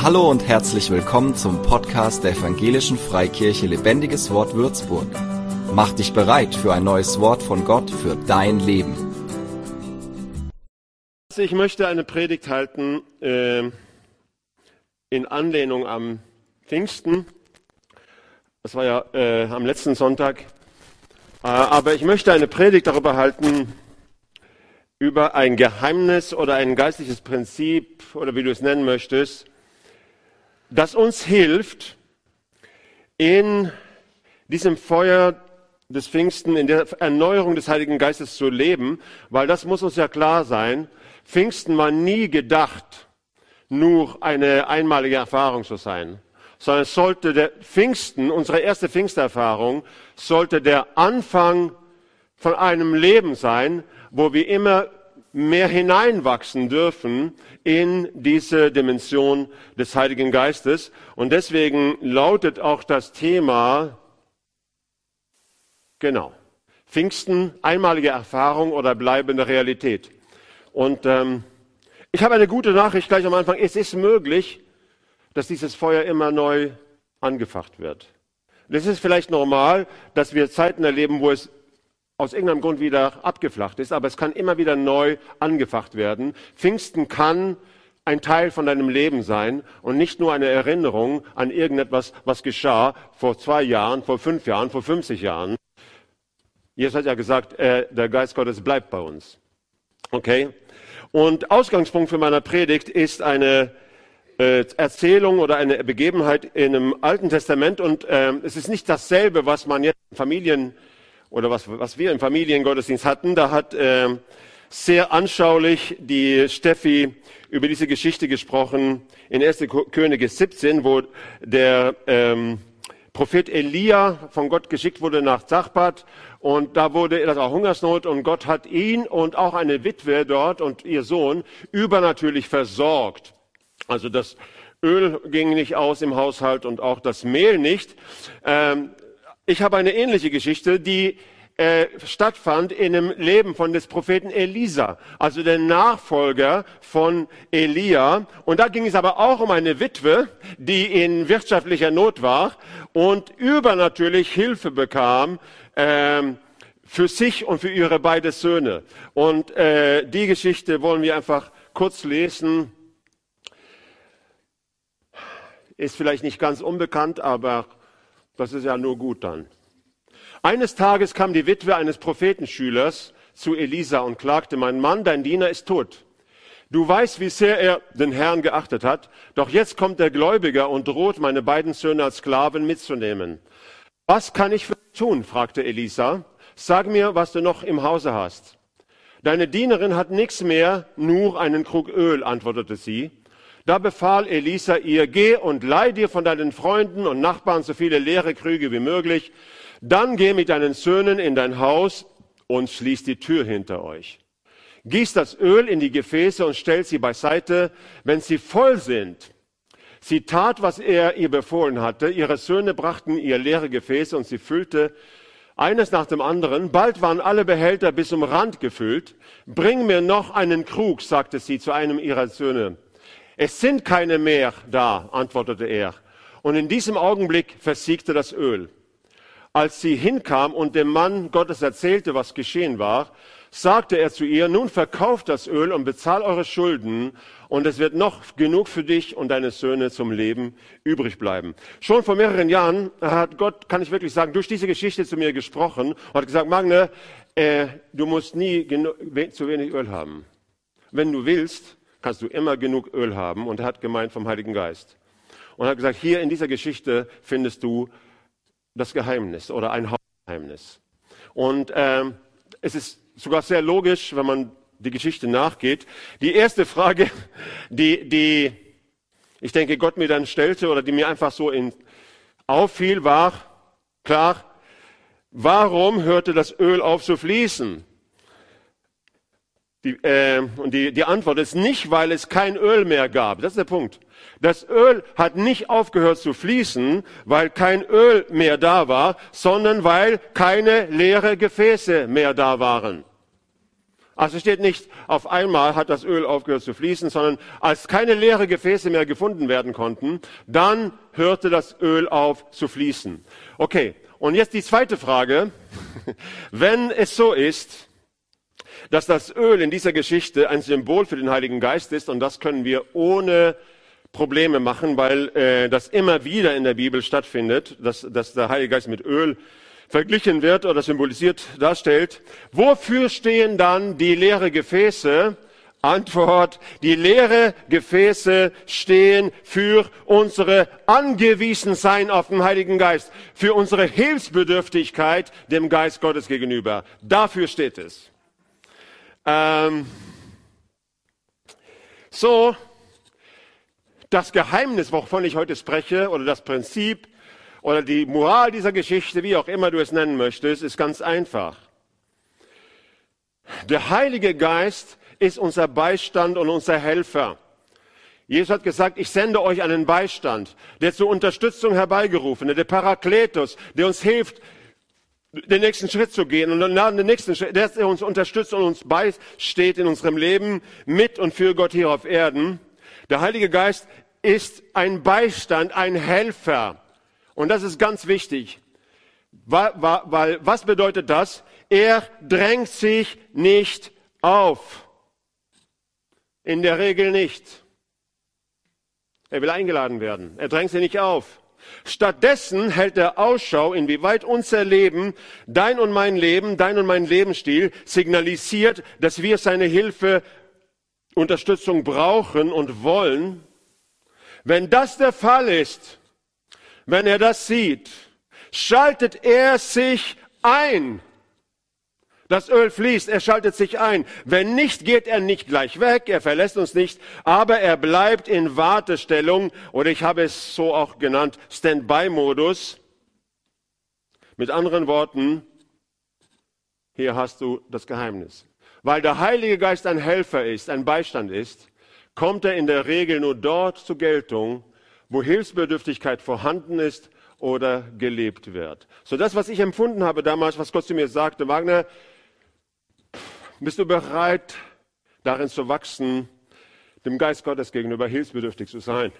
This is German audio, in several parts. Hallo und herzlich willkommen zum Podcast der Evangelischen Freikirche Lebendiges Wort Würzburg. Mach dich bereit für ein neues Wort von Gott für dein Leben. Ich möchte eine Predigt halten in Anlehnung am Pfingsten. Das war ja am letzten Sonntag. Aber ich möchte eine Predigt darüber halten, über ein Geheimnis oder ein geistliches Prinzip oder wie du es nennen möchtest, das uns hilft, in diesem Feuer des Pfingsten, in der Erneuerung des Heiligen Geistes zu leben, weil das muss uns ja klar sein. Pfingsten war nie gedacht, nur eine einmalige Erfahrung zu sein, sondern sollte der Pfingsten, unsere erste Pfingsterfahrung, sollte der Anfang von einem Leben sein, wo wir immer mehr hineinwachsen dürfen in diese Dimension des Heiligen Geistes. Und deswegen lautet auch das Thema, Pfingsten, einmalige Erfahrung oder bleibende Realität. Und ich habe eine gute Nachricht gleich am Anfang. Es ist möglich, dass dieses Feuer immer neu angefacht wird. Das ist vielleicht normal, dass wir Zeiten erleben, wo es aus irgendeinem Grund wieder abgeflacht ist, aber es kann immer wieder neu angefacht werden. Pfingsten kann ein Teil von deinem Leben sein und nicht nur eine Erinnerung an irgendetwas, was geschah vor 2 Jahren, vor 5 Jahren, vor 50 Jahren. Jesus hat ja gesagt, der Geist Gottes bleibt bei uns. Okay? Und Ausgangspunkt für meine Predigt ist eine Erzählung oder eine Begebenheit in dem Alten Testament. Und es ist nicht dasselbe, was man jetzt in Familien oder was wir im Familiengottesdienst hatten. Da hat sehr anschaulich die Steffi über diese Geschichte gesprochen in 1. Könige 17, wo der Prophet Elia von Gott geschickt wurde nach Zachbad. Und da wurde das auch Hungersnot und Gott hat ihn und auch eine Witwe dort und ihr Sohn übernatürlich versorgt. Also das Öl ging nicht aus im Haushalt und auch das Mehl nicht. Ich habe eine ähnliche Geschichte, die stattfand in dem Leben des Propheten Elisa, also der Nachfolger von Elia. Und da ging es aber auch um eine Witwe, die in wirtschaftlicher Not war und übernatürlich Hilfe bekam für sich und für ihre beiden Söhne. Und die Geschichte wollen wir einfach kurz lesen. Ist vielleicht nicht ganz unbekannt, aber das ist ja nur gut dann. Eines Tages kam die Witwe eines Prophetenschülers zu Elisa und klagte, mein Mann, dein Diener ist tot. Du weißt, wie sehr er den Herrn geachtet hat, doch jetzt kommt der Gläubiger und droht, meine beiden Söhne als Sklaven mitzunehmen. Was kann ich für dich tun? Fragte Elisa. Sag mir, was du noch im Hause hast. Deine Dienerin hat nichts mehr, nur einen Krug Öl, antwortete sie. Da befahl Elisa ihr, geh und leih dir von deinen Freunden und Nachbarn so viele leere Krüge wie möglich. Dann geh mit deinen Söhnen in dein Haus und schließ die Tür hinter euch. Gieß das Öl in die Gefäße und stell sie beiseite, wenn sie voll sind. Sie tat, was er ihr befohlen hatte. Ihre Söhne brachten ihr leere Gefäße und sie füllte eines nach dem anderen. Bald waren alle Behälter bis zum Rand gefüllt. Bring mir noch einen Krug, sagte sie zu einem ihrer Söhne. Es sind keine mehr da, antwortete er. Und in diesem Augenblick versiegte das Öl. Als sie hinkam und dem Mann Gottes erzählte, was geschehen war, sagte er zu ihr, nun verkauft das Öl und bezahlt eure Schulden und es wird noch genug für dich und deine Söhne zum Leben übrig bleiben. Schon vor mehreren Jahren hat Gott, kann ich wirklich sagen, durch diese Geschichte zu mir gesprochen und hat gesagt, Magne, du musst nie zu wenig Öl haben. Wenn du willst, kannst du immer genug Öl haben. Und er hat gemeint vom Heiligen Geist. Und er hat gesagt, hier in dieser Geschichte findest du das Geheimnis oder ein Hauptgeheimnis. Und es ist sogar sehr logisch, wenn man die Geschichte nachgeht. Die erste Frage, die ich denke, Gott mir dann stellte oder die mir einfach so auffiel, war klar, warum hörte das Öl auf zu fließen? Die Antwort ist nicht, weil es kein Öl mehr gab. Das ist der Punkt. Das Öl hat nicht aufgehört zu fließen, weil kein Öl mehr da war, sondern weil keine leeren Gefäße mehr da waren. Also steht nicht, auf einmal hat das Öl aufgehört zu fließen, sondern als keine leeren Gefäße mehr gefunden werden konnten, dann hörte das Öl auf zu fließen. Okay, und jetzt die zweite Frage. Wenn es so ist, dass das Öl in dieser Geschichte ein Symbol für den Heiligen Geist ist, und das können wir ohne Probleme machen, weil das immer wieder in der Bibel stattfindet, dass der Heilige Geist mit Öl verglichen wird oder symbolisiert darstellt. Wofür stehen dann die leeren Gefäße? Antwort, die leeren Gefäße stehen für unsere Angewiesensein auf den Heiligen Geist, für unsere Hilfsbedürftigkeit dem Geist Gottes gegenüber. Dafür steht es. Das Geheimnis, wovon ich heute spreche, oder das Prinzip, oder die Moral dieser Geschichte, wie auch immer du es nennen möchtest, ist ganz einfach. Der Heilige Geist ist unser Beistand und unser Helfer. Jesus hat gesagt, ich sende euch einen Beistand, der zur Unterstützung herbeigerufene, der Parakletos, der uns hilft, den nächsten Schritt zu gehen und dann den nächsten Schritt, der uns unterstützt und uns beisteht in unserem Leben mit und für Gott hier auf Erden. Der Heilige Geist ist ein Beistand, ein Helfer. Und das ist ganz wichtig. Weil was bedeutet das? Er drängt sich nicht auf. In der Regel nicht. Er will eingeladen werden. Er drängt sich nicht auf. Stattdessen hält er Ausschau, inwieweit unser Leben, dein und mein Leben, dein und mein Lebensstil signalisiert, dass wir seine Hilfe Unterstützung brauchen und wollen. Wenn das der Fall ist, wenn er das sieht, schaltet er sich ein. Das Öl fließt, er schaltet sich ein. Wenn nicht, geht er nicht gleich weg, er verlässt uns nicht, aber er bleibt in Wartestellung, oder ich habe es so auch genannt, Standby-Modus. Mit anderen Worten, hier hast du das Geheimnis. Weil der Heilige Geist ein Helfer ist, ein Beistand ist, kommt er in der Regel nur dort zur Geltung, wo Hilfsbedürftigkeit vorhanden ist oder gelebt wird. So das, was ich empfunden habe damals, was Gott zu mir sagte, Wagner, bist du bereit, darin zu wachsen, dem Geist Gottes gegenüber hilfsbedürftig zu sein?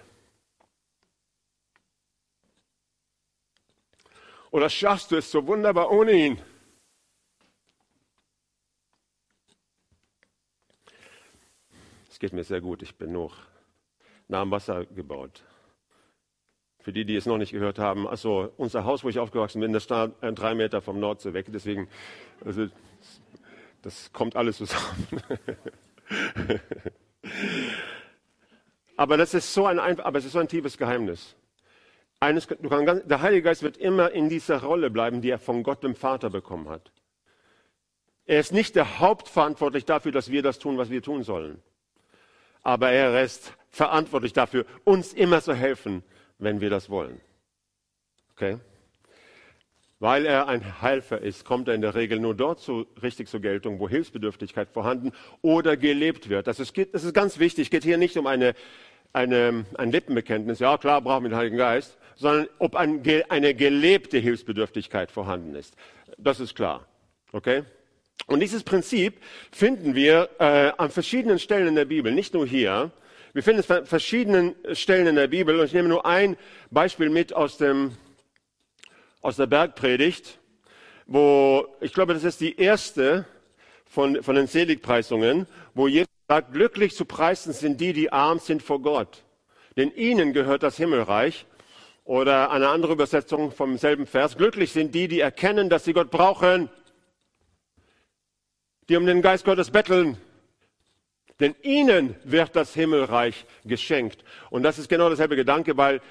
Oder schaffst du es so wunderbar ohne ihn? Geht mir sehr gut, ich bin noch nah am Wasser gebaut. Für die es noch nicht gehört haben, also unser Haus, wo ich aufgewachsen bin, das stand 3 Meter vom Nordsee weg, deswegen, also, das kommt alles zusammen. Aber das ist so ein tiefes Geheimnis. Der Heilige Geist wird immer in dieser Rolle bleiben, die er von Gott dem Vater bekommen hat. Er ist nicht der Hauptverantwortlich dafür, dass wir das tun, was wir tun sollen. Aber er ist verantwortlich dafür, uns immer zu helfen, wenn wir das wollen. Okay? Weil er ein Helfer ist, kommt er in der Regel nur dort richtig zur Geltung, wo Hilfsbedürftigkeit vorhanden oder gelebt wird. Das ist ganz wichtig. Es geht hier nicht um ein Lippenbekenntnis. Ja, klar, brauchen wir den Heiligen Geist. Sondern ob eine gelebte Hilfsbedürftigkeit vorhanden ist. Das ist klar. Okay? Und dieses Prinzip finden wir an verschiedenen Stellen in der Bibel, nicht nur hier. Wir finden es an verschiedenen Stellen in der Bibel. Und ich nehme nur ein Beispiel mit aus der Bergpredigt, wo, ich glaube, das ist die erste von den Seligpreisungen, wo Jesus sagt, glücklich zu preisen sind die, die arm sind vor Gott. Denn ihnen gehört das Himmelreich. Oder eine andere Übersetzung vom selben Vers, glücklich sind die, die erkennen, dass sie Gott brauchen. Die um den Geist Gottes betteln, denn ihnen wird das Himmelreich geschenkt. Und das ist genau derselbe Gedanke, weil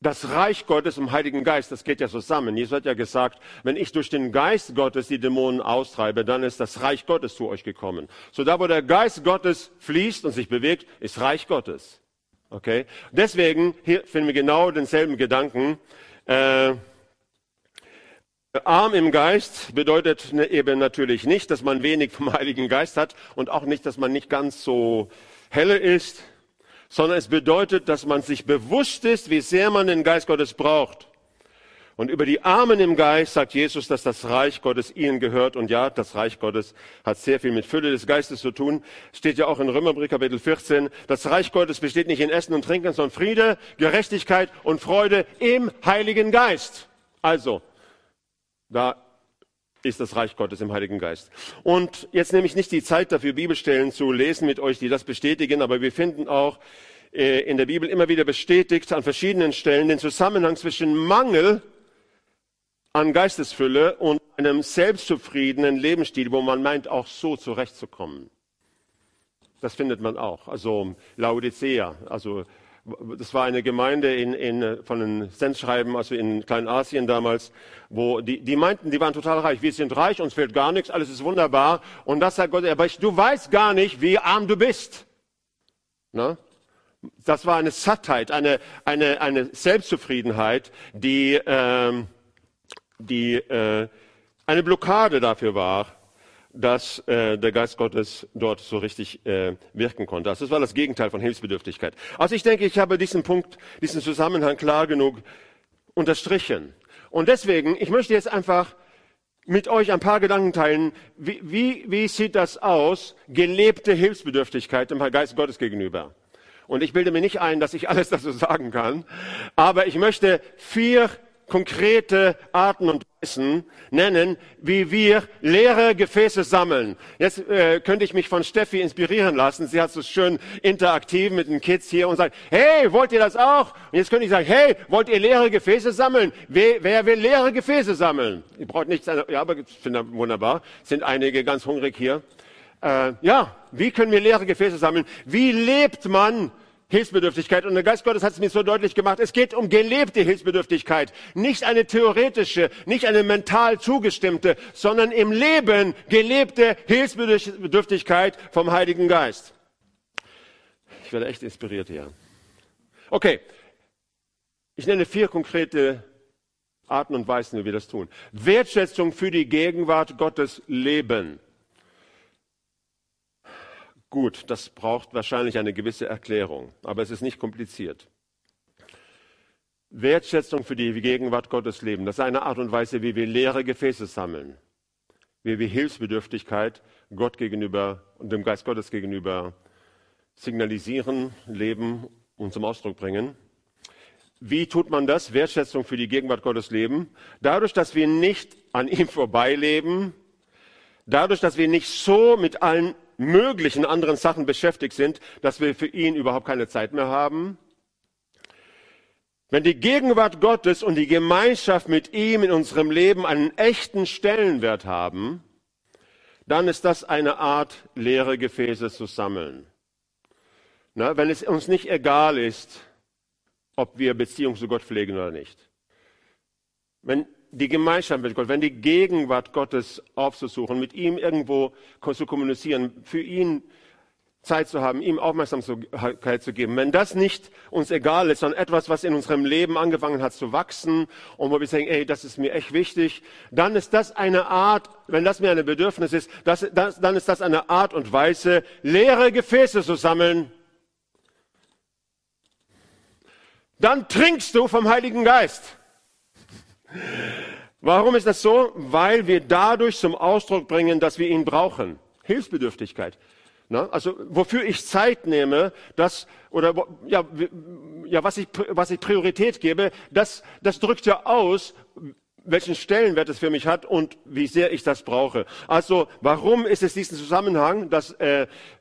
das Reich Gottes im Heiligen Geist, das geht ja zusammen. Jesus hat ja gesagt, wenn ich durch den Geist Gottes die Dämonen austreibe, dann ist das Reich Gottes zu euch gekommen. So da, wo der Geist Gottes fließt und sich bewegt, ist Reich Gottes. Okay? Deswegen hier finden wir genau denselben Gedanken. Arm im Geist bedeutet eben natürlich nicht, dass man wenig vom Heiligen Geist hat und auch nicht, dass man nicht ganz so helle ist, sondern es bedeutet, dass man sich bewusst ist, wie sehr man den Geist Gottes braucht Und über die Armen im Geist sagt Jesus, dass das Reich Gottes ihnen gehört. Und ja, das Reich Gottes hat sehr viel mit Fülle des Geistes zu tun. Steht ja auch in Römerbrief Kapitel 14. Das Reich Gottes besteht nicht in Essen und Trinken, sondern Friede, Gerechtigkeit und Freude im Heiligen Geist. Also, da ist das Reich Gottes im Heiligen Geist. Und jetzt nehme ich nicht die Zeit dafür, Bibelstellen zu lesen mit euch, die das bestätigen. Aber wir finden auch in der Bibel immer wieder bestätigt an verschiedenen Stellen den Zusammenhang zwischen Mangel an Geistesfülle und einem selbstzufriedenen Lebensstil, wo man meint, auch so zurechtzukommen. Das findet man auch. Also Laodicea, also das war eine Gemeinde von den Sendschreiben, also in Kleinasien damals, wo die meinten, die waren total reich. Wir sind reich, uns fehlt gar nichts, alles ist wunderbar. Und das sagt Gott, du weißt gar nicht, wie arm du bist. Na? Das war eine Sattheit, eine Selbstzufriedenheit, die eine Blockade dafür war, dass der Geist Gottes dort so richtig wirken konnte. Also das war das Gegenteil von Hilfsbedürftigkeit. Also ich denke, ich habe diesen Punkt, diesen Zusammenhang klar genug unterstrichen. Und deswegen, ich möchte jetzt einfach mit euch ein paar Gedanken teilen, wie sieht das aus, gelebte Hilfsbedürftigkeit dem Geist Gottes gegenüber. Und ich bilde mir nicht ein, dass ich alles dazu sagen kann, aber ich möchte 4 konkrete Arten und Weisen nennen, wie wir leere Gefäße sammeln. Jetzt könnte ich mich von Steffi inspirieren lassen. Sie hat so schön interaktiv mit den Kids hier und sagt, hey, wollt ihr das auch? Und jetzt könnte ich sagen, hey, wollt ihr leere Gefäße sammeln? Wer will leere Gefäße sammeln? Ihr braucht nichts, ja, aber ich finde das wunderbar. Sind einige ganz hungrig hier. Wie können wir leere Gefäße sammeln? Wie lebt man Hilfsbedürftigkeit? Und der Geist Gottes hat es mir so deutlich gemacht. Es geht um gelebte Hilfsbedürftigkeit. Nicht eine theoretische, nicht eine mental zugestimmte, sondern im Leben gelebte Hilfsbedürftigkeit vom Heiligen Geist. Ich werde echt inspiriert hier. Okay. Ich nenne 4 konkrete Arten und Weisen, wie wir das tun. Wertschätzung für die Gegenwart Gottes leben. Gut, das braucht wahrscheinlich eine gewisse Erklärung, aber es ist nicht kompliziert. Wertschätzung für die Gegenwart Gottes leben, das ist eine Art und Weise, wie wir leere Gefäße sammeln, wie wir Hilfsbedürftigkeit Gott gegenüber und dem Geist Gottes gegenüber signalisieren, leben und zum Ausdruck bringen. Wie tut man das? Wertschätzung für die Gegenwart Gottes leben. Dadurch, dass wir nicht an ihm vorbeileben, dadurch, dass wir nicht so mit allen möglichen anderen Sachen beschäftigt sind, dass wir für ihn überhaupt keine Zeit mehr haben. Wenn die Gegenwart Gottes und die Gemeinschaft mit ihm in unserem Leben einen echten Stellenwert haben, dann ist das eine Art, leere Gefäße zu sammeln. Na, wenn es uns nicht egal ist, ob wir Beziehung zu Gott pflegen oder nicht. Wenn die Gemeinschaft mit Gott, wenn die Gegenwart Gottes aufzusuchen, mit ihm irgendwo zu kommunizieren, für ihn Zeit zu haben, ihm Aufmerksamkeit zu geben. Wenn das nicht uns egal ist, sondern etwas, was in unserem Leben angefangen hat zu wachsen und wo wir sagen, ey, das ist mir echt wichtig, dann ist das eine Art, wenn das mir ein Bedürfnis ist, dann ist das eine Art und Weise, leere Gefäße zu sammeln. Dann trinkst du vom Heiligen Geist. Warum ist das so? Weil wir dadurch zum Ausdruck bringen, dass wir ihn brauchen. Hilfsbedürftigkeit. Na, also wofür ich Zeit nehme, was ich Priorität gebe, das drückt ja aus, welchen Stellenwert es für mich hat und wie sehr ich das brauche. Also warum ist es diesen Zusammenhang, dass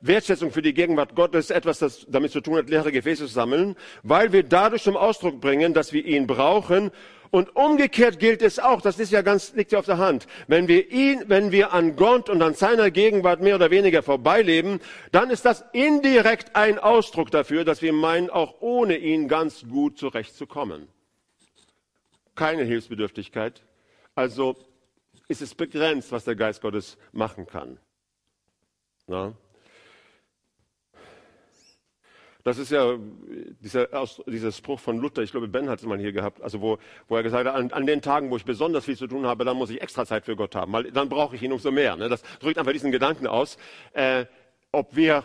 Wertschätzung für die Gegenwart Gottes etwas, das damit zu tun hat, leere Gefäße zu sammeln? Weil wir dadurch zum Ausdruck bringen, dass wir ihn brauchen. Und umgekehrt gilt es auch, das ist ja liegt ja auf der Hand. Wenn wir an Gott und an seiner Gegenwart mehr oder weniger vorbeileben, dann ist das indirekt ein Ausdruck dafür, dass wir meinen, auch ohne ihn ganz gut zurechtzukommen. Keine Hilfsbedürftigkeit. Also ist es begrenzt, was der Geist Gottes machen kann. Na? Das ist ja dieser Spruch von Luther, ich glaube, Ben hat es mal hier gehabt, also wo er gesagt hat, an den Tagen, wo ich besonders viel zu tun habe, dann muss ich extra Zeit für Gott haben, weil dann brauche ich ihn umso mehr. Ne? Das drückt einfach diesen Gedanken aus, ob wir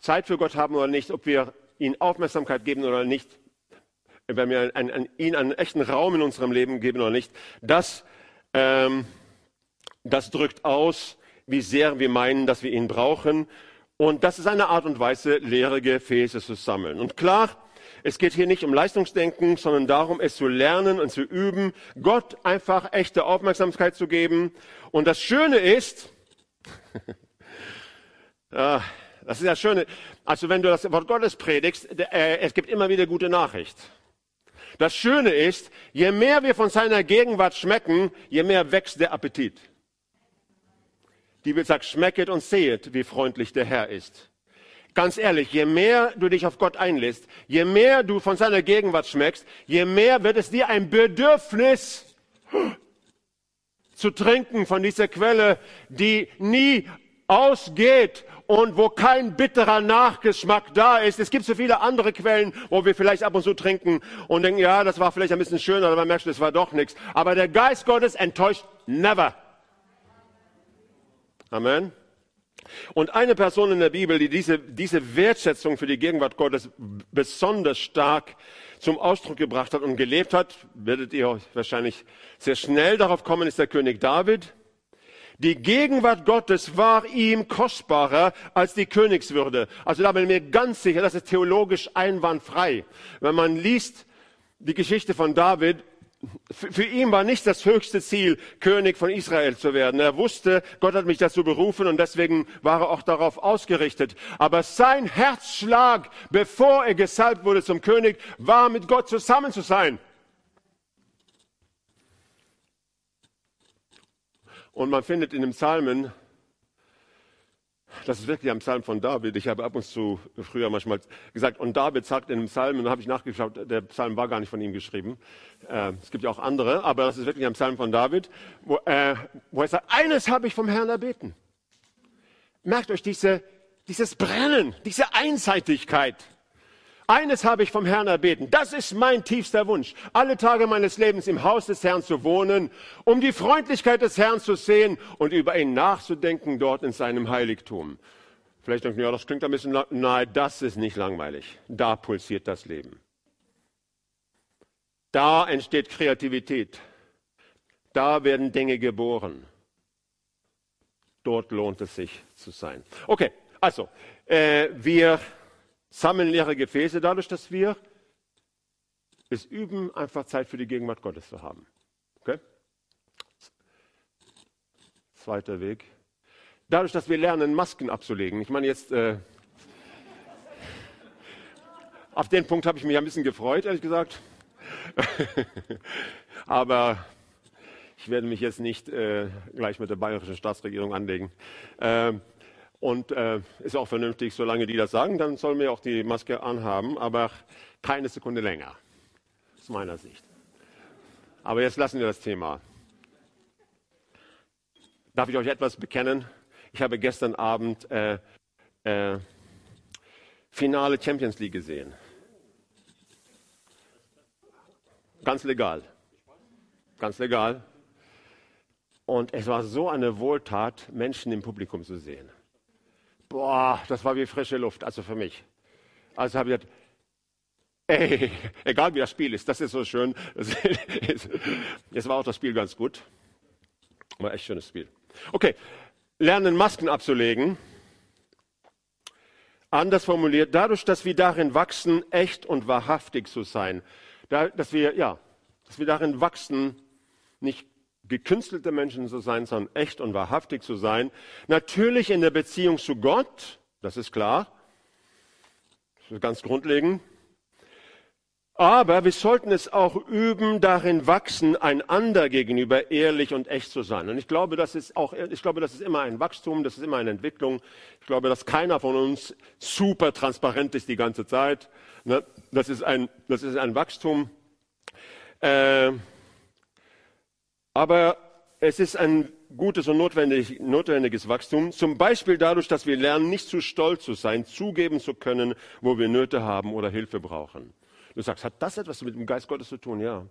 Zeit für Gott haben oder nicht, ob wir ihm Aufmerksamkeit geben oder nicht, wenn wir ihnen einen echten Raum in unserem Leben geben oder nicht, das drückt aus, wie sehr wir meinen, dass wir ihn brauchen. Und das ist eine Art und Weise, leere Gefäße zu sammeln. Und klar, es geht hier nicht um Leistungsdenken, sondern darum, es zu lernen und zu üben, Gott einfach echte Aufmerksamkeit zu geben. Und das Schöne ist, das ist das Schöne, also wenn du das Wort Gottes predigst, es gibt immer wieder gute Nachricht. Das Schöne ist, je mehr wir von seiner Gegenwart schmecken, je mehr wächst der Appetit. Die Bibel sagt, schmecket und sehet, wie freundlich der Herr ist. Ganz ehrlich, je mehr du dich auf Gott einlässt, je mehr du von seiner Gegenwart schmeckst, je mehr wird es dir ein Bedürfnis zu trinken von dieser Quelle, die nie ausgeht und wo kein bitterer Nachgeschmack da ist. Es gibt so viele andere Quellen, wo wir vielleicht ab und zu trinken und denken, ja, das war vielleicht ein bisschen schöner, aber man merkt, das war doch nichts. Aber der Geist Gottes enttäuscht never. Amen. Und eine Person in der Bibel, die diese Wertschätzung für die Gegenwart Gottes besonders stark zum Ausdruck gebracht hat und gelebt hat, werdet ihr wahrscheinlich sehr schnell darauf kommen, ist der König David. Die Gegenwart Gottes war ihm kostbarer als die Königswürde. Also da bin ich mir ganz sicher, das ist theologisch einwandfrei. Wenn man liest die Geschichte von David, für ihn war nicht das höchste Ziel, König von Israel zu werden. Er wusste, Gott hat mich dazu berufen und deswegen war er auch darauf ausgerichtet. Aber sein Herzschlag, bevor er gesalbt wurde zum König, war, mit Gott zusammen zu sein. Und man findet in den Psalmen, das ist wirklich ein Psalm von David. Ich habe ab und zu früher manchmal gesagt, und David sagt in einem Psalm, und da habe ich nachgeschaut, der Psalm war gar nicht von ihm geschrieben. Es gibt ja auch andere, aber das ist wirklich ein Psalm von David, wo er sagt, eines habe ich vom Herrn erbeten. Merkt euch dieses Brennen, diese Einseitigkeit. Eines habe ich vom Herrn erbeten. Das ist mein tiefster Wunsch, alle Tage meines Lebens im Haus des Herrn zu wohnen, um die Freundlichkeit des Herrn zu sehen und über ihn nachzudenken dort in seinem Heiligtum. Vielleicht denkt ihr, ja, das klingt ein bisschen, nein, das ist nicht langweilig. Da pulsiert das Leben. Da entsteht Kreativität. Da werden Dinge geboren. Dort lohnt es sich zu sein. Okay, also, wir sammeln leere Gefäße dadurch, dass wir es üben, einfach Zeit für die Gegenwart Gottes zu haben. Okay? Zweiter Weg. Dadurch, dass wir lernen, Masken abzulegen. Ich meine jetzt, auf den Punkt habe ich mich ein bisschen gefreut, ehrlich gesagt. Aber ich werde mich jetzt nicht gleich mit der bayerischen Staatsregierung anlegen. Und ist auch vernünftig, solange die das sagen, dann sollen wir auch die Maske anhaben, aber keine Sekunde länger, aus meiner Sicht. Aber jetzt lassen wir das Thema. Darf ich euch etwas bekennen? Ich habe gestern Abend Finale Champions League gesehen. Ganz legal. Ganz legal. Und es war so eine Wohltat, Menschen im Publikum zu sehen. Boah, das war wie frische Luft, also für mich. Also habe ich gedacht, ey, egal wie das Spiel ist, das ist so schön. Jetzt war auch das Spiel ganz gut. War echt ein schönes Spiel. Okay, lernen Masken abzulegen. Anders formuliert, dadurch, dass wir darin wachsen, echt und wahrhaftig zu sein. Dass wir darin wachsen, nicht gekünstelte Menschen zu sein, sondern echt und wahrhaftig zu sein. Natürlich in der Beziehung zu Gott, das ist klar, das ist ganz grundlegend. Aber wir sollten es auch üben, darin wachsen, einander gegenüber ehrlich und echt zu sein. Und ich glaube, das ist immer ein Wachstum, das ist immer eine Entwicklung. Ich glaube, dass keiner von uns super transparent ist die ganze Zeit. Das ist ein Wachstum. Aber es ist ein gutes und notwendiges Wachstum, zum Beispiel dadurch, dass wir lernen, nicht zu stolz zu sein, zugeben zu können, wo wir Nöte haben oder Hilfe brauchen. Du sagst, hat das etwas mit dem Geist Gottes zu tun? Ja.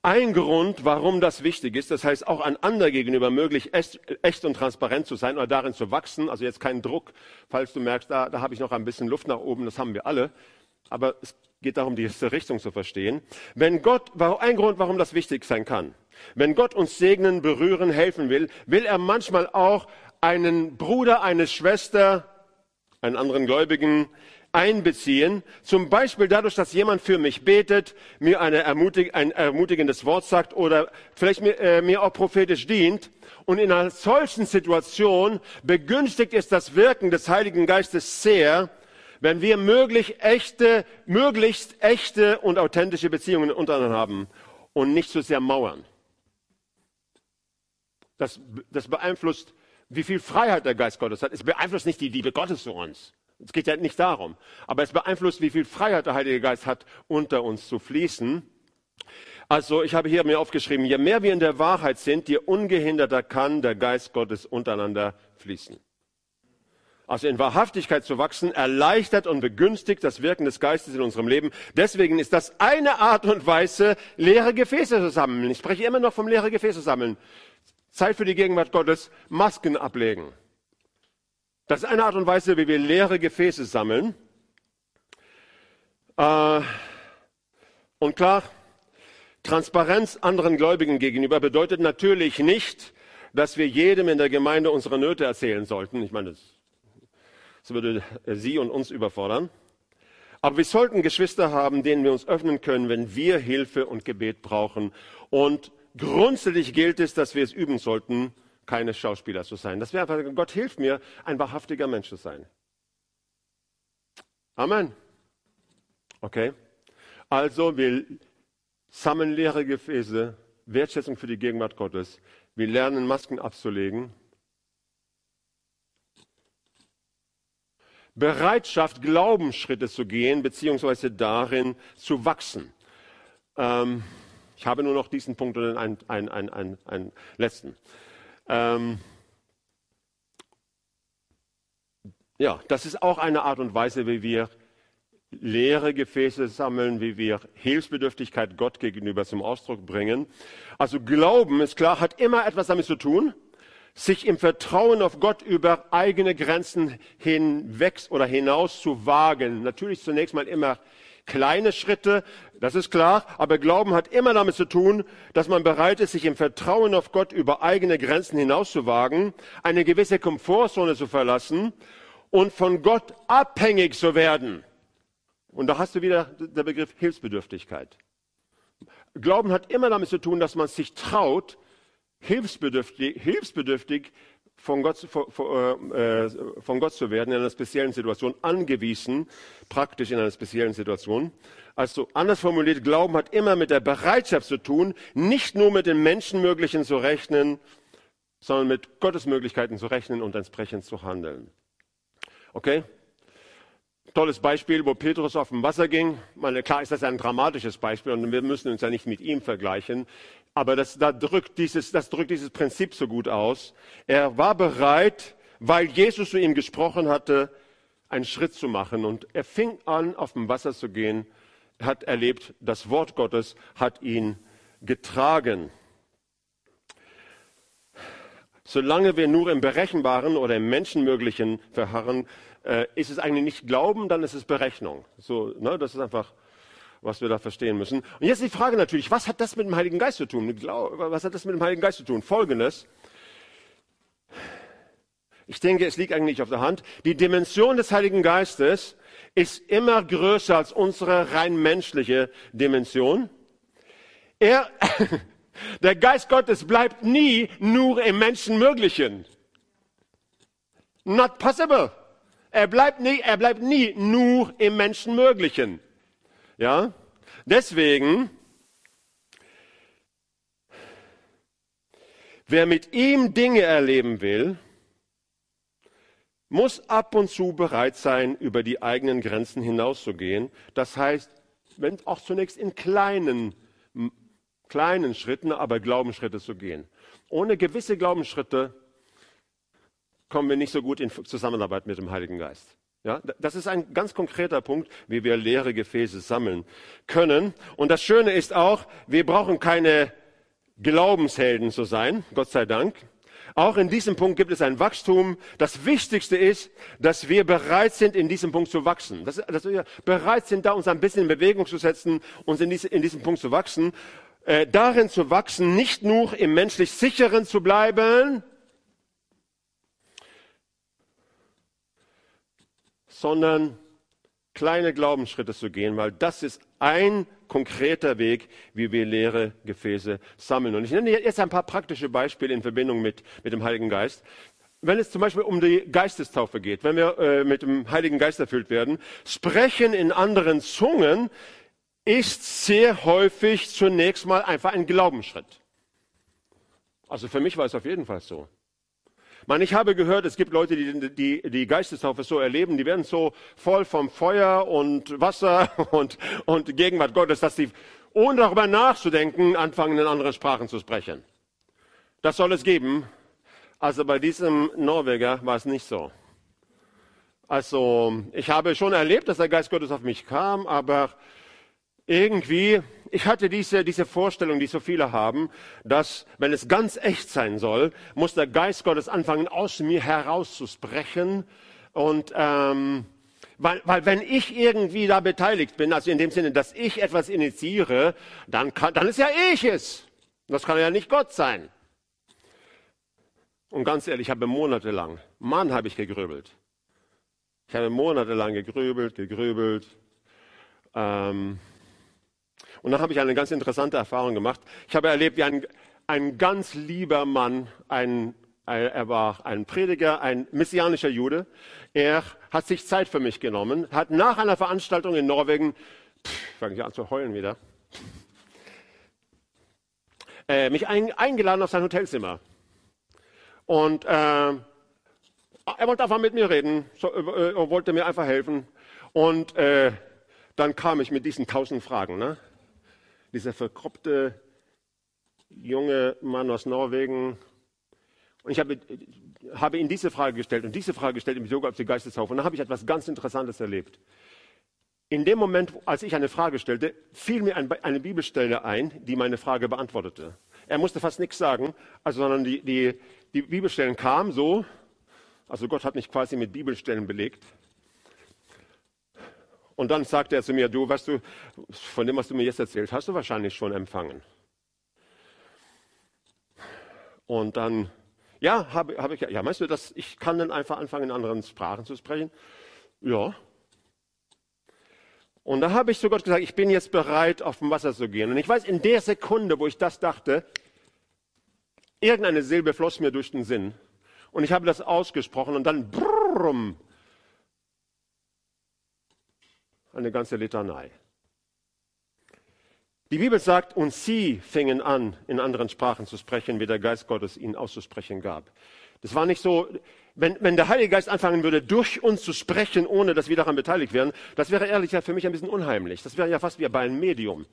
Ein Grund, warum das wichtig ist, das heißt auch einander gegenüber möglich, echt und transparent zu sein oder darin zu wachsen, also jetzt keinen Druck, falls du merkst, da habe ich noch ein bisschen Luft nach oben, das haben wir alle. aber es geht darum, diese Richtung zu verstehen. Wenn Gott, ein Grund, warum das wichtig sein kann. Wenn Gott uns segnen, berühren, helfen will, will er manchmal auch einen Bruder, eine Schwester, einen anderen Gläubigen einbeziehen. Zum Beispiel dadurch, dass jemand für mich betet, mir ein ermutigendes Wort sagt oder vielleicht mir auch prophetisch dient. Und in einer solchen Situation begünstigt ist das Wirken des Heiligen Geistes sehr, wenn wir möglichst echte und authentische Beziehungen untereinander haben und nicht so sehr Mauern. Das beeinflusst, wie viel Freiheit der Geist Gottes hat. Es beeinflusst nicht die Liebe Gottes zu uns. Es geht ja nicht darum. Aber es beeinflusst, wie viel Freiheit der Heilige Geist hat, unter uns zu fließen. Also ich habe hier mir aufgeschrieben, je mehr wir in der Wahrheit sind, je ungehinderter kann der Geist Gottes untereinander fließen. Also in Wahrhaftigkeit zu wachsen, erleichtert und begünstigt das Wirken des Geistes in unserem Leben. Deswegen ist das eine Art und Weise, leere Gefäße zu sammeln. Ich spreche immer noch vom leeren Gefäße sammeln. Zeit für die Gegenwart Gottes, Masken ablegen. Das ist eine Art und Weise, wie wir leere Gefäße sammeln. Und klar, Transparenz anderen Gläubigen gegenüber bedeutet natürlich nicht, dass wir jedem in der Gemeinde unsere Nöte erzählen sollten. Ich meine, das würde Sie und uns überfordern. Aber wir sollten Geschwister haben, denen wir uns öffnen können, wenn wir Hilfe und Gebet brauchen. Und grundsätzlich gilt es, dass wir es üben sollten, keine Schauspieler zu sein. Das wäre einfach, Gott hilft mir, ein wahrhaftiger Mensch zu sein. Amen. Okay. Also wir sammeln leere Gefäße, Wertschätzung für die Gegenwart Gottes. Wir lernen, Masken abzulegen. Bereitschaft, Glaubensschritte zu gehen, beziehungsweise darin zu wachsen. Ich habe nur noch diesen Punkt und einen letzten. Ja, das ist auch eine Art und Weise, wie wir leere Gefäße sammeln, wie wir Hilfsbedürftigkeit Gott gegenüber zum Ausdruck bringen. Also Glauben, ist klar, hat immer etwas damit zu tun, sich im Vertrauen auf Gott über eigene Grenzen hinweg oder hinaus zu wagen. Natürlich zunächst mal immer kleine Schritte, das ist klar, aber Glauben hat immer damit zu tun, dass man bereit ist, sich im Vertrauen auf Gott über eigene Grenzen hinaus zu wagen, eine gewisse Komfortzone zu verlassen und von Gott abhängig zu werden. Und da hast du wieder den Begriff Hilfsbedürftigkeit. Glauben hat immer damit zu tun, dass man sich traut, hilfsbedürftig von Gott zu werden in einer speziellen Situation, angewiesen, praktisch in einer speziellen Situation. Also anders formuliert, Glauben hat immer mit der Bereitschaft zu tun, nicht nur mit den Menschenmöglichen zu rechnen, sondern mit Gottes Möglichkeiten zu rechnen und entsprechend zu handeln. Okay? Tolles Beispiel, wo Petrus auf dem Wasser ging. Ich meine, klar ist das ein dramatisches Beispiel und wir müssen uns ja nicht mit ihm vergleichen. Aber das drückt dieses Prinzip so gut aus. Er war bereit, weil Jesus zu ihm gesprochen hatte, einen Schritt zu machen. Und er fing an, auf dem Wasser zu gehen, hat erlebt, das Wort Gottes hat ihn getragen. Solange wir nur im Berechenbaren oder im Menschenmöglichen verharren, ist es eigentlich nicht Glauben, dann ist es Berechnung. So, ne, das ist einfach, was wir da verstehen müssen. Und jetzt die Frage natürlich, was hat das mit dem Heiligen Geist zu tun? Was hat das mit dem Heiligen Geist zu tun? Folgendes. Ich denke, es liegt eigentlich auf der Hand. Die Dimension des Heiligen Geistes ist immer größer als unsere rein menschliche Dimension. Der Geist Gottes bleibt nie nur im Menschenmöglichen. Not possible. Er bleibt nie nur im Menschenmöglichen. Ja? Deswegen, wer mit ihm Dinge erleben will, muss ab und zu bereit sein, über die eigenen Grenzen hinauszugehen. Das heißt, wenn auch zunächst in kleinen Schritten, aber Glaubensschritte zu gehen. Ohne gewisse Glaubensschritte kommen wir nicht so gut in Zusammenarbeit mit dem Heiligen Geist. Ja, das ist ein ganz konkreter Punkt, wie wir leere Gefäße sammeln können. Und das Schöne ist auch, wir brauchen keine Glaubenshelden zu sein, Gott sei Dank. Auch in diesem Punkt gibt es ein Wachstum. Das Wichtigste ist, dass wir bereit sind, in diesem Punkt zu wachsen. Dass wir bereit sind, da uns ein bisschen in Bewegung zu setzen, uns in diesem Punkt zu wachsen. Darin zu wachsen, nicht nur im menschlich Sicheren zu bleiben, sondern kleine Glaubensschritte zu gehen, weil das ist ein konkreter Weg, wie wir leere Gefäße sammeln. Und ich nenne jetzt ein paar praktische Beispiele in Verbindung mit dem Heiligen Geist. Wenn es zum Beispiel um die Geistestaufe geht, wenn wir mit dem Heiligen Geist erfüllt werden, Sprechen in anderen Zungen ist sehr häufig zunächst mal einfach ein Glaubensschritt. Also für mich war es auf jeden Fall so. Ich habe gehört, es gibt Leute, die Geistestaufe so erleben, die werden so voll vom Feuer und Wasser und Gegenwart Gottes, dass sie, ohne darüber nachzudenken, anfangen, in anderen Sprachen zu sprechen. Das soll es geben. Also bei diesem Norweger war es nicht so. Also ich habe schon erlebt, dass der Geist Gottes auf mich kam, aber irgendwie, ich hatte diese Vorstellung, die so viele haben, dass, wenn es ganz echt sein soll, muss der Geist Gottes anfangen, aus mir heraus zu sprechen. Und weil wenn ich irgendwie da beteiligt bin, also in dem Sinne, dass ich etwas initiiere, dann ist ja ich es. Das kann ja nicht Gott sein. Und ganz ehrlich, ich habe monatelang, habe ich gegrübelt. Ich habe monatelang gegrübelt. Und dann habe ich eine ganz interessante Erfahrung gemacht. Ich habe erlebt, wie ein ganz lieber Mann, er war ein Prediger, ein messianischer Jude. Er hat sich Zeit für mich genommen, hat nach einer Veranstaltung in Norwegen, fange ich an zu heulen wieder, mich eingeladen auf sein Hotelzimmer. Und er wollte einfach mit mir reden, wollte mir einfach helfen. Und dann kam ich mit diesen 1000 Fragen. Ne? Dieser verkroppte junge Mann aus Norwegen. Und ich habe ihm diese Frage gestellt und diese Frage gestellt in Bezug auf die Geistestaufe. Und dann habe ich etwas ganz Interessantes erlebt. In dem Moment, als ich eine Frage stellte, fiel mir eine Bibelstelle ein, die meine Frage beantwortete. Er musste fast nichts sagen, sondern die Bibelstellen kamen so. Also Gott hat mich quasi mit Bibelstellen belegt. Und dann sagte er zu mir, du, weißt du, von dem, was du mir jetzt erzählt, hast du wahrscheinlich schon empfangen. Und dann, ja, habe ich, ja, meinst du, dass ich kann dann einfach anfangen, in anderen Sprachen zu sprechen? Ja. Und da habe ich zu Gott gesagt, ich bin jetzt bereit, auf dem Wasser zu gehen. Und ich weiß, in der Sekunde, wo ich das dachte, irgendeine Silbe floss mir durch den Sinn. Und ich habe das ausgesprochen und dann, brrrrum, eine ganze Litanei. Die Bibel sagt, und sie fingen an, in anderen Sprachen zu sprechen, wie der Geist Gottes ihnen auszusprechen gab. Das war nicht so, wenn der Heilige Geist anfangen würde, durch uns zu sprechen, ohne dass wir daran beteiligt wären, das wäre ehrlich gesagt für mich ein bisschen unheimlich. Das wäre ja fast wie bei einem Medium.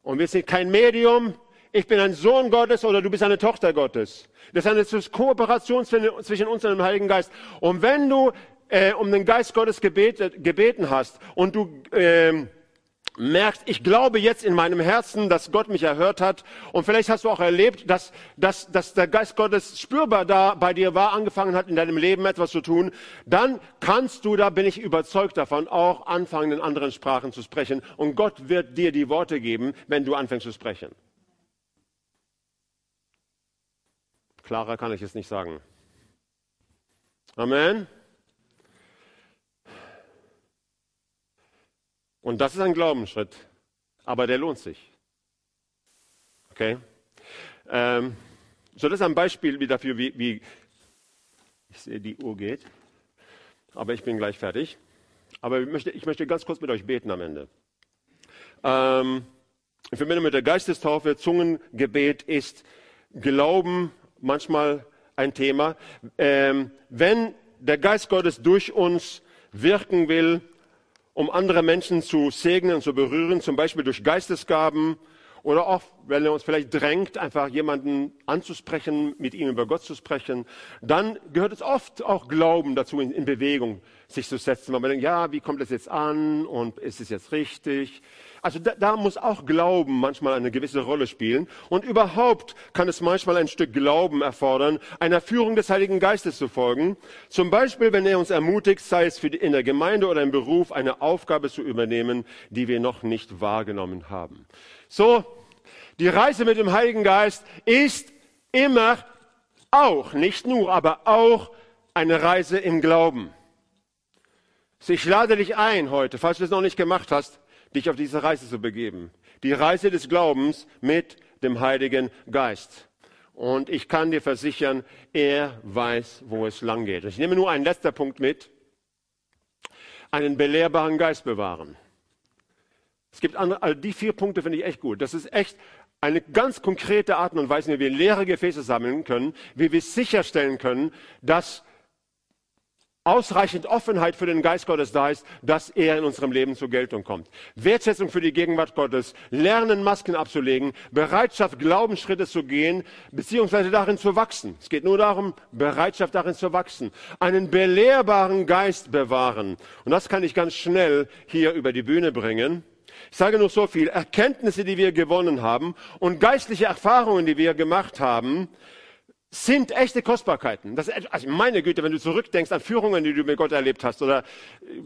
Und wir sind kein Medium, ich bin ein Sohn Gottes oder du bist eine Tochter Gottes. Das ist eine Kooperation zwischen uns und dem Heiligen Geist. Und wenn du um den Geist Gottes gebeten hast und du merkst, ich glaube jetzt in meinem Herzen, dass Gott mich erhört hat, und vielleicht hast du auch erlebt, dass der Geist Gottes spürbar da bei dir war, angefangen hat, in deinem Leben etwas zu tun, dann kannst du, da bin ich überzeugt davon, auch anfangen, in anderen Sprachen zu sprechen, und Gott wird dir die Worte geben, wenn du anfängst zu sprechen. Klarer kann ich es nicht sagen. Amen. Und das ist ein Glaubensschritt, aber der lohnt sich. Okay? So, das ist ein Beispiel dafür, wie ich sehe, die Uhr geht, aber ich bin gleich fertig. Aber ich möchte ganz kurz mit euch beten am Ende. In Verbindung mit der Geistestaufe, Zungengebet ist Glauben manchmal ein Thema. Wenn der Geist Gottes durch uns wirken will, um andere Menschen zu segnen und zu berühren, zum Beispiel durch Geistesgaben Oder auch, wenn er uns vielleicht drängt, einfach jemanden anzusprechen, mit ihm über Gott zu sprechen, dann gehört es oft auch Glauben dazu, in Bewegung sich zu setzen. Weil man denkt, ja, wie kommt das jetzt an und ist es jetzt richtig? Also da muss auch Glauben manchmal eine gewisse Rolle spielen. Und überhaupt kann es manchmal ein Stück Glauben erfordern, einer Führung des Heiligen Geistes zu folgen. Zum Beispiel, wenn er uns ermutigt, sei es in der Gemeinde oder im Beruf, eine Aufgabe zu übernehmen, die wir noch nicht wahrgenommen haben. So, die Reise mit dem Heiligen Geist ist immer auch, nicht nur, aber auch eine Reise im Glauben. Ich lade dich ein heute, falls du es noch nicht gemacht hast, dich auf diese Reise zu begeben. Die Reise des Glaubens mit dem Heiligen Geist. Und ich kann dir versichern, er weiß, wo es lang geht. Ich nehme nur einen letzten Punkt mit. Einen belehrbaren Geist bewahren. Es gibt andere, also die 4 Punkte finde ich echt gut. Das ist echt eine ganz konkrete Art und Weise, wie wir leere Gefäße sammeln können, wie wir sicherstellen können, dass ausreichend Offenheit für den Geist Gottes da ist, dass er in unserem Leben zur Geltung kommt. Wertschätzung für die Gegenwart Gottes, Lernen, Masken abzulegen, Bereitschaft, Glaubensschritte zu gehen, beziehungsweise darin zu wachsen. Es geht nur darum, Bereitschaft darin zu wachsen. Einen belehrbaren Geist bewahren. Und das kann ich ganz schnell hier über die Bühne bringen. Ich sage nur so viel. Erkenntnisse, die wir gewonnen haben und geistliche Erfahrungen, die wir gemacht haben, sind echte Kostbarkeiten. Das, also meine Güte, wenn du zurückdenkst an Führungen, die du mit Gott erlebt hast oder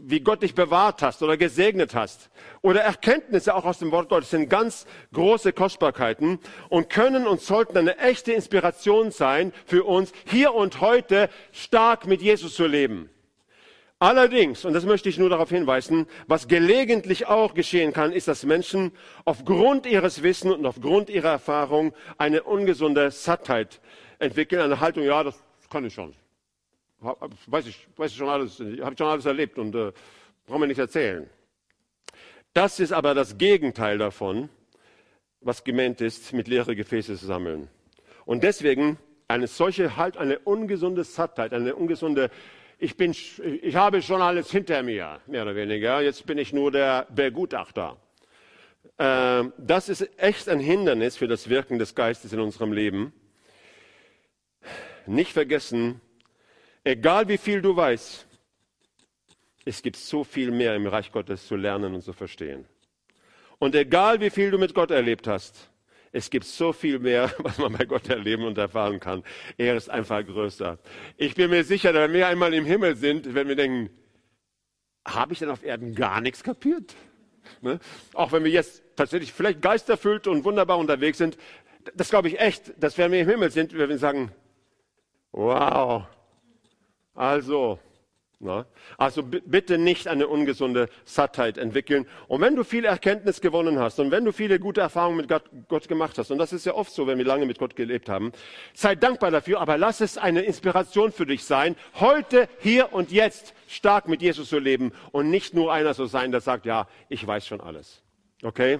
wie Gott dich bewahrt hast oder gesegnet hast oder Erkenntnisse auch aus dem Wort Gottes, sind ganz große Kostbarkeiten und können und sollten eine echte Inspiration sein für uns, hier und heute stark mit Jesus zu leben. Allerdings, und das möchte ich nur darauf hinweisen, was gelegentlich auch geschehen kann, ist, dass Menschen aufgrund ihres Wissens und aufgrund ihrer Erfahrung eine ungesunde Sattheit entwickeln, eine Haltung, ja, das kann ich schon. Weiß ich schon alles, habe ich schon alles erlebt und brauche mir nicht erzählen. Das ist aber das Gegenteil davon, was gemeint ist, mit leeren Gefäßen zu sammeln. Und deswegen eine ungesunde Sattheit, eine ungesunde ich habe schon alles hinter mir, mehr oder weniger. Jetzt bin ich nur der Begutachter. Das ist echt ein Hindernis für das Wirken des Geistes in unserem Leben. Nicht vergessen, egal wie viel du weißt, es gibt so viel mehr im Reich Gottes zu lernen und zu verstehen. Und egal wie viel du mit Gott erlebt hast, es gibt so viel mehr, was man bei Gott erleben und erfahren kann. Er ist einfach größer. Ich bin mir sicher, wenn wir einmal im Himmel sind, wenn wir denken, habe ich denn auf Erden gar nichts kapiert? Ne? Auch wenn wir jetzt tatsächlich vielleicht geisterfüllt und wunderbar unterwegs sind, das glaube ich echt, dass wenn wir im Himmel sind, wir sagen, wow, also... Na? Also bitte nicht eine ungesunde Sattheit entwickeln. Und wenn du viel Erkenntnis gewonnen hast und wenn du viele gute Erfahrungen mit Gott gemacht hast, und das ist ja oft so, wenn wir lange mit Gott gelebt haben, sei dankbar dafür, aber lass es eine Inspiration für dich sein, heute, hier und jetzt stark mit Jesus zu leben und nicht nur einer zu sein, der sagt, ja, ich weiß schon alles. Okay?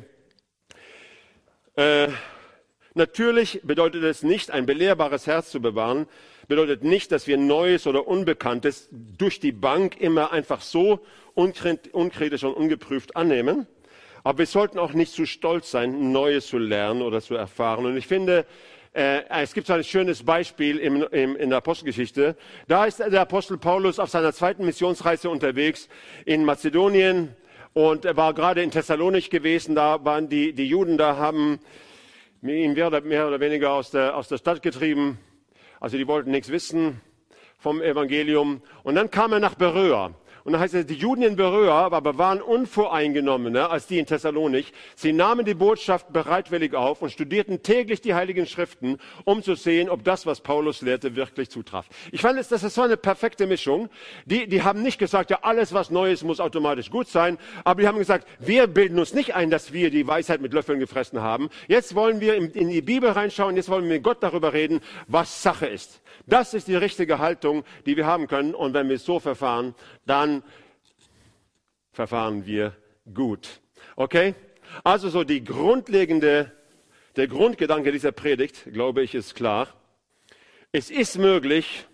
Natürlich bedeutet es nicht, ein belehrbares Herz zu bewahren, bedeutet nicht, dass wir Neues oder Unbekanntes durch die Bank immer einfach so unkritisch und ungeprüft annehmen. Aber wir sollten auch nicht zu stolz sein, Neues zu lernen oder zu erfahren. Und ich finde, es gibt ein schönes Beispiel in der Apostelgeschichte. Da ist der Apostel Paulus auf seiner zweiten Missionsreise unterwegs in Mazedonien. Und er war gerade in Thessalonich gewesen. Da waren die Juden, da haben... ihn mehr oder weniger aus der Stadt getrieben. Also die wollten nichts wissen vom Evangelium. Und dann kam er nach Beröa. Und dann heißt es, die Juden in Beröa aber waren unvoreingenommener als die in Thessalonich. Sie nahmen die Botschaft bereitwillig auf und studierten täglich die Heiligen Schriften, um zu sehen, ob das, was Paulus lehrte, wirklich zutraf. Ich fand, das ist so eine perfekte Mischung. Die haben nicht gesagt, ja, alles, was neu ist, muss automatisch gut sein. Aber die haben gesagt, wir bilden uns nicht ein, dass wir die Weisheit mit Löffeln gefressen haben. Jetzt wollen wir in die Bibel reinschauen, jetzt wollen wir mit Gott darüber reden, was Sache ist. Das ist die richtige Haltung, die wir haben können. Und wenn wir so verfahren, dann verfahren wir gut. Okay? Also so der Grundgedanke dieser Predigt, glaube ich, ist klar. Es ist möglich,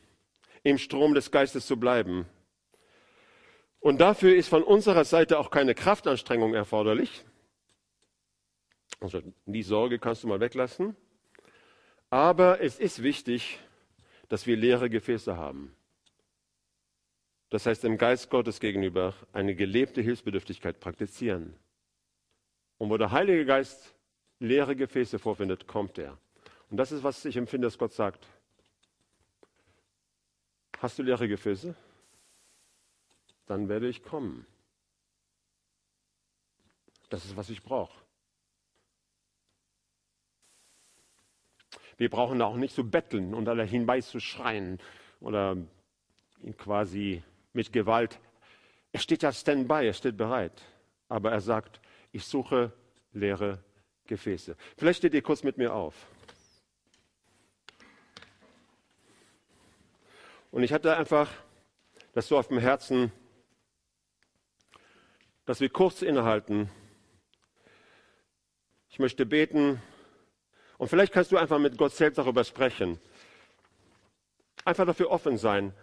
im Strom des Geistes zu bleiben. Und dafür ist von unserer Seite auch keine Kraftanstrengung erforderlich. Also die Sorge kannst du mal weglassen. Aber es ist wichtig, dass wir leere Gefäße haben. Das heißt, im Geist Gottes gegenüber eine gelebte Hilfsbedürftigkeit praktizieren. Und wo der Heilige Geist leere Gefäße vorfindet, kommt er. Und das ist, was ich empfinde, dass Gott sagt. Hast du leere Gefäße? Dann werde ich kommen. Das ist, was ich brauche. Wir brauchen auch nicht zu betteln und alle hinbeizuschreien oder quasi mit Gewalt. Er steht ja standby, er steht bereit. Aber er sagt, ich suche leere Gefäße. Vielleicht steht ihr kurz mit mir auf. Und ich hatte einfach das so auf dem Herzen, dass wir kurz innehalten. Ich möchte beten. Und vielleicht kannst du einfach mit Gott selbst darüber sprechen. Einfach dafür offen sein,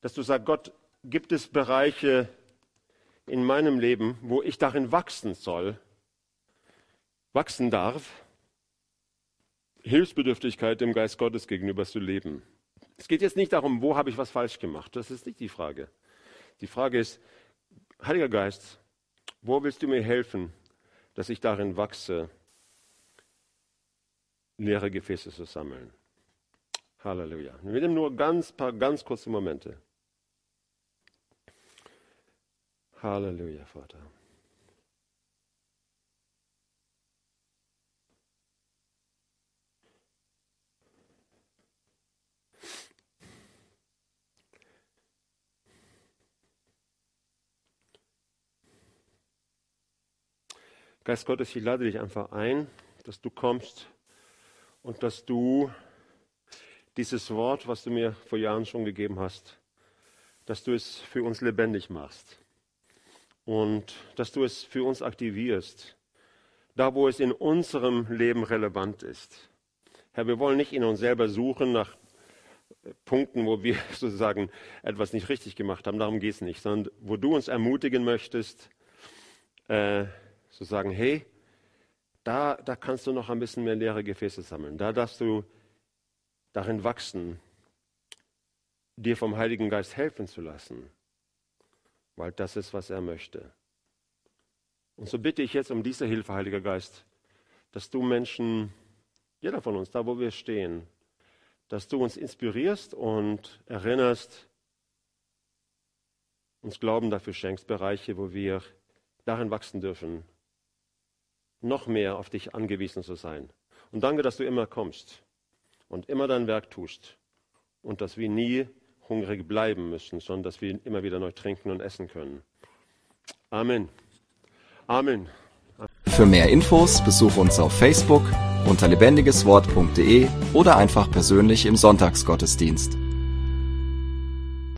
dass du sagst, Gott, gibt es Bereiche in meinem Leben, wo ich darin wachsen soll, wachsen darf, Hilfsbedürftigkeit dem Geist Gottes gegenüber zu leben. Es geht jetzt nicht darum, wo habe ich was falsch gemacht. Das ist nicht die Frage. Die Frage ist, Heiliger Geist, wo willst du mir helfen, dass ich darin wachse, leere Gefäße zu sammeln? Halleluja. Wir nehmen nur paar ganz kurze Momente. Halleluja, Vater. Geist Gottes, ich lade dich einfach ein, dass du kommst und dass du dieses Wort, was du mir vor Jahren schon gegeben hast, dass du es für uns lebendig machst. Und dass du es für uns aktivierst, da wo es in unserem Leben relevant ist. Herr, wir wollen nicht in uns selber suchen nach Punkten, wo wir sozusagen etwas nicht richtig gemacht haben, darum geht es nicht, sondern wo du uns ermutigen möchtest, sozusagen, hey, da kannst du noch ein bisschen mehr leere Gefäße sammeln, da darfst du darin wachsen, dir vom Heiligen Geist helfen zu lassen. Weil das ist, was er möchte. Und so bitte ich jetzt um diese Hilfe, Heiliger Geist, dass du Menschen, jeder von uns, da wo wir stehen, dass du uns inspirierst und erinnerst, uns Glauben dafür schenkst, Bereiche, wo wir darin wachsen dürfen, noch mehr auf dich angewiesen zu sein. Und danke, dass du immer kommst und immer dein Werk tust und dass wir nie hungrig bleiben müssen, sondern dass wir immer wieder neu trinken und essen können. Amen. Amen. Für mehr Infos besuche uns auf Facebook unter lebendigeswort.de oder einfach persönlich im Sonntagsgottesdienst.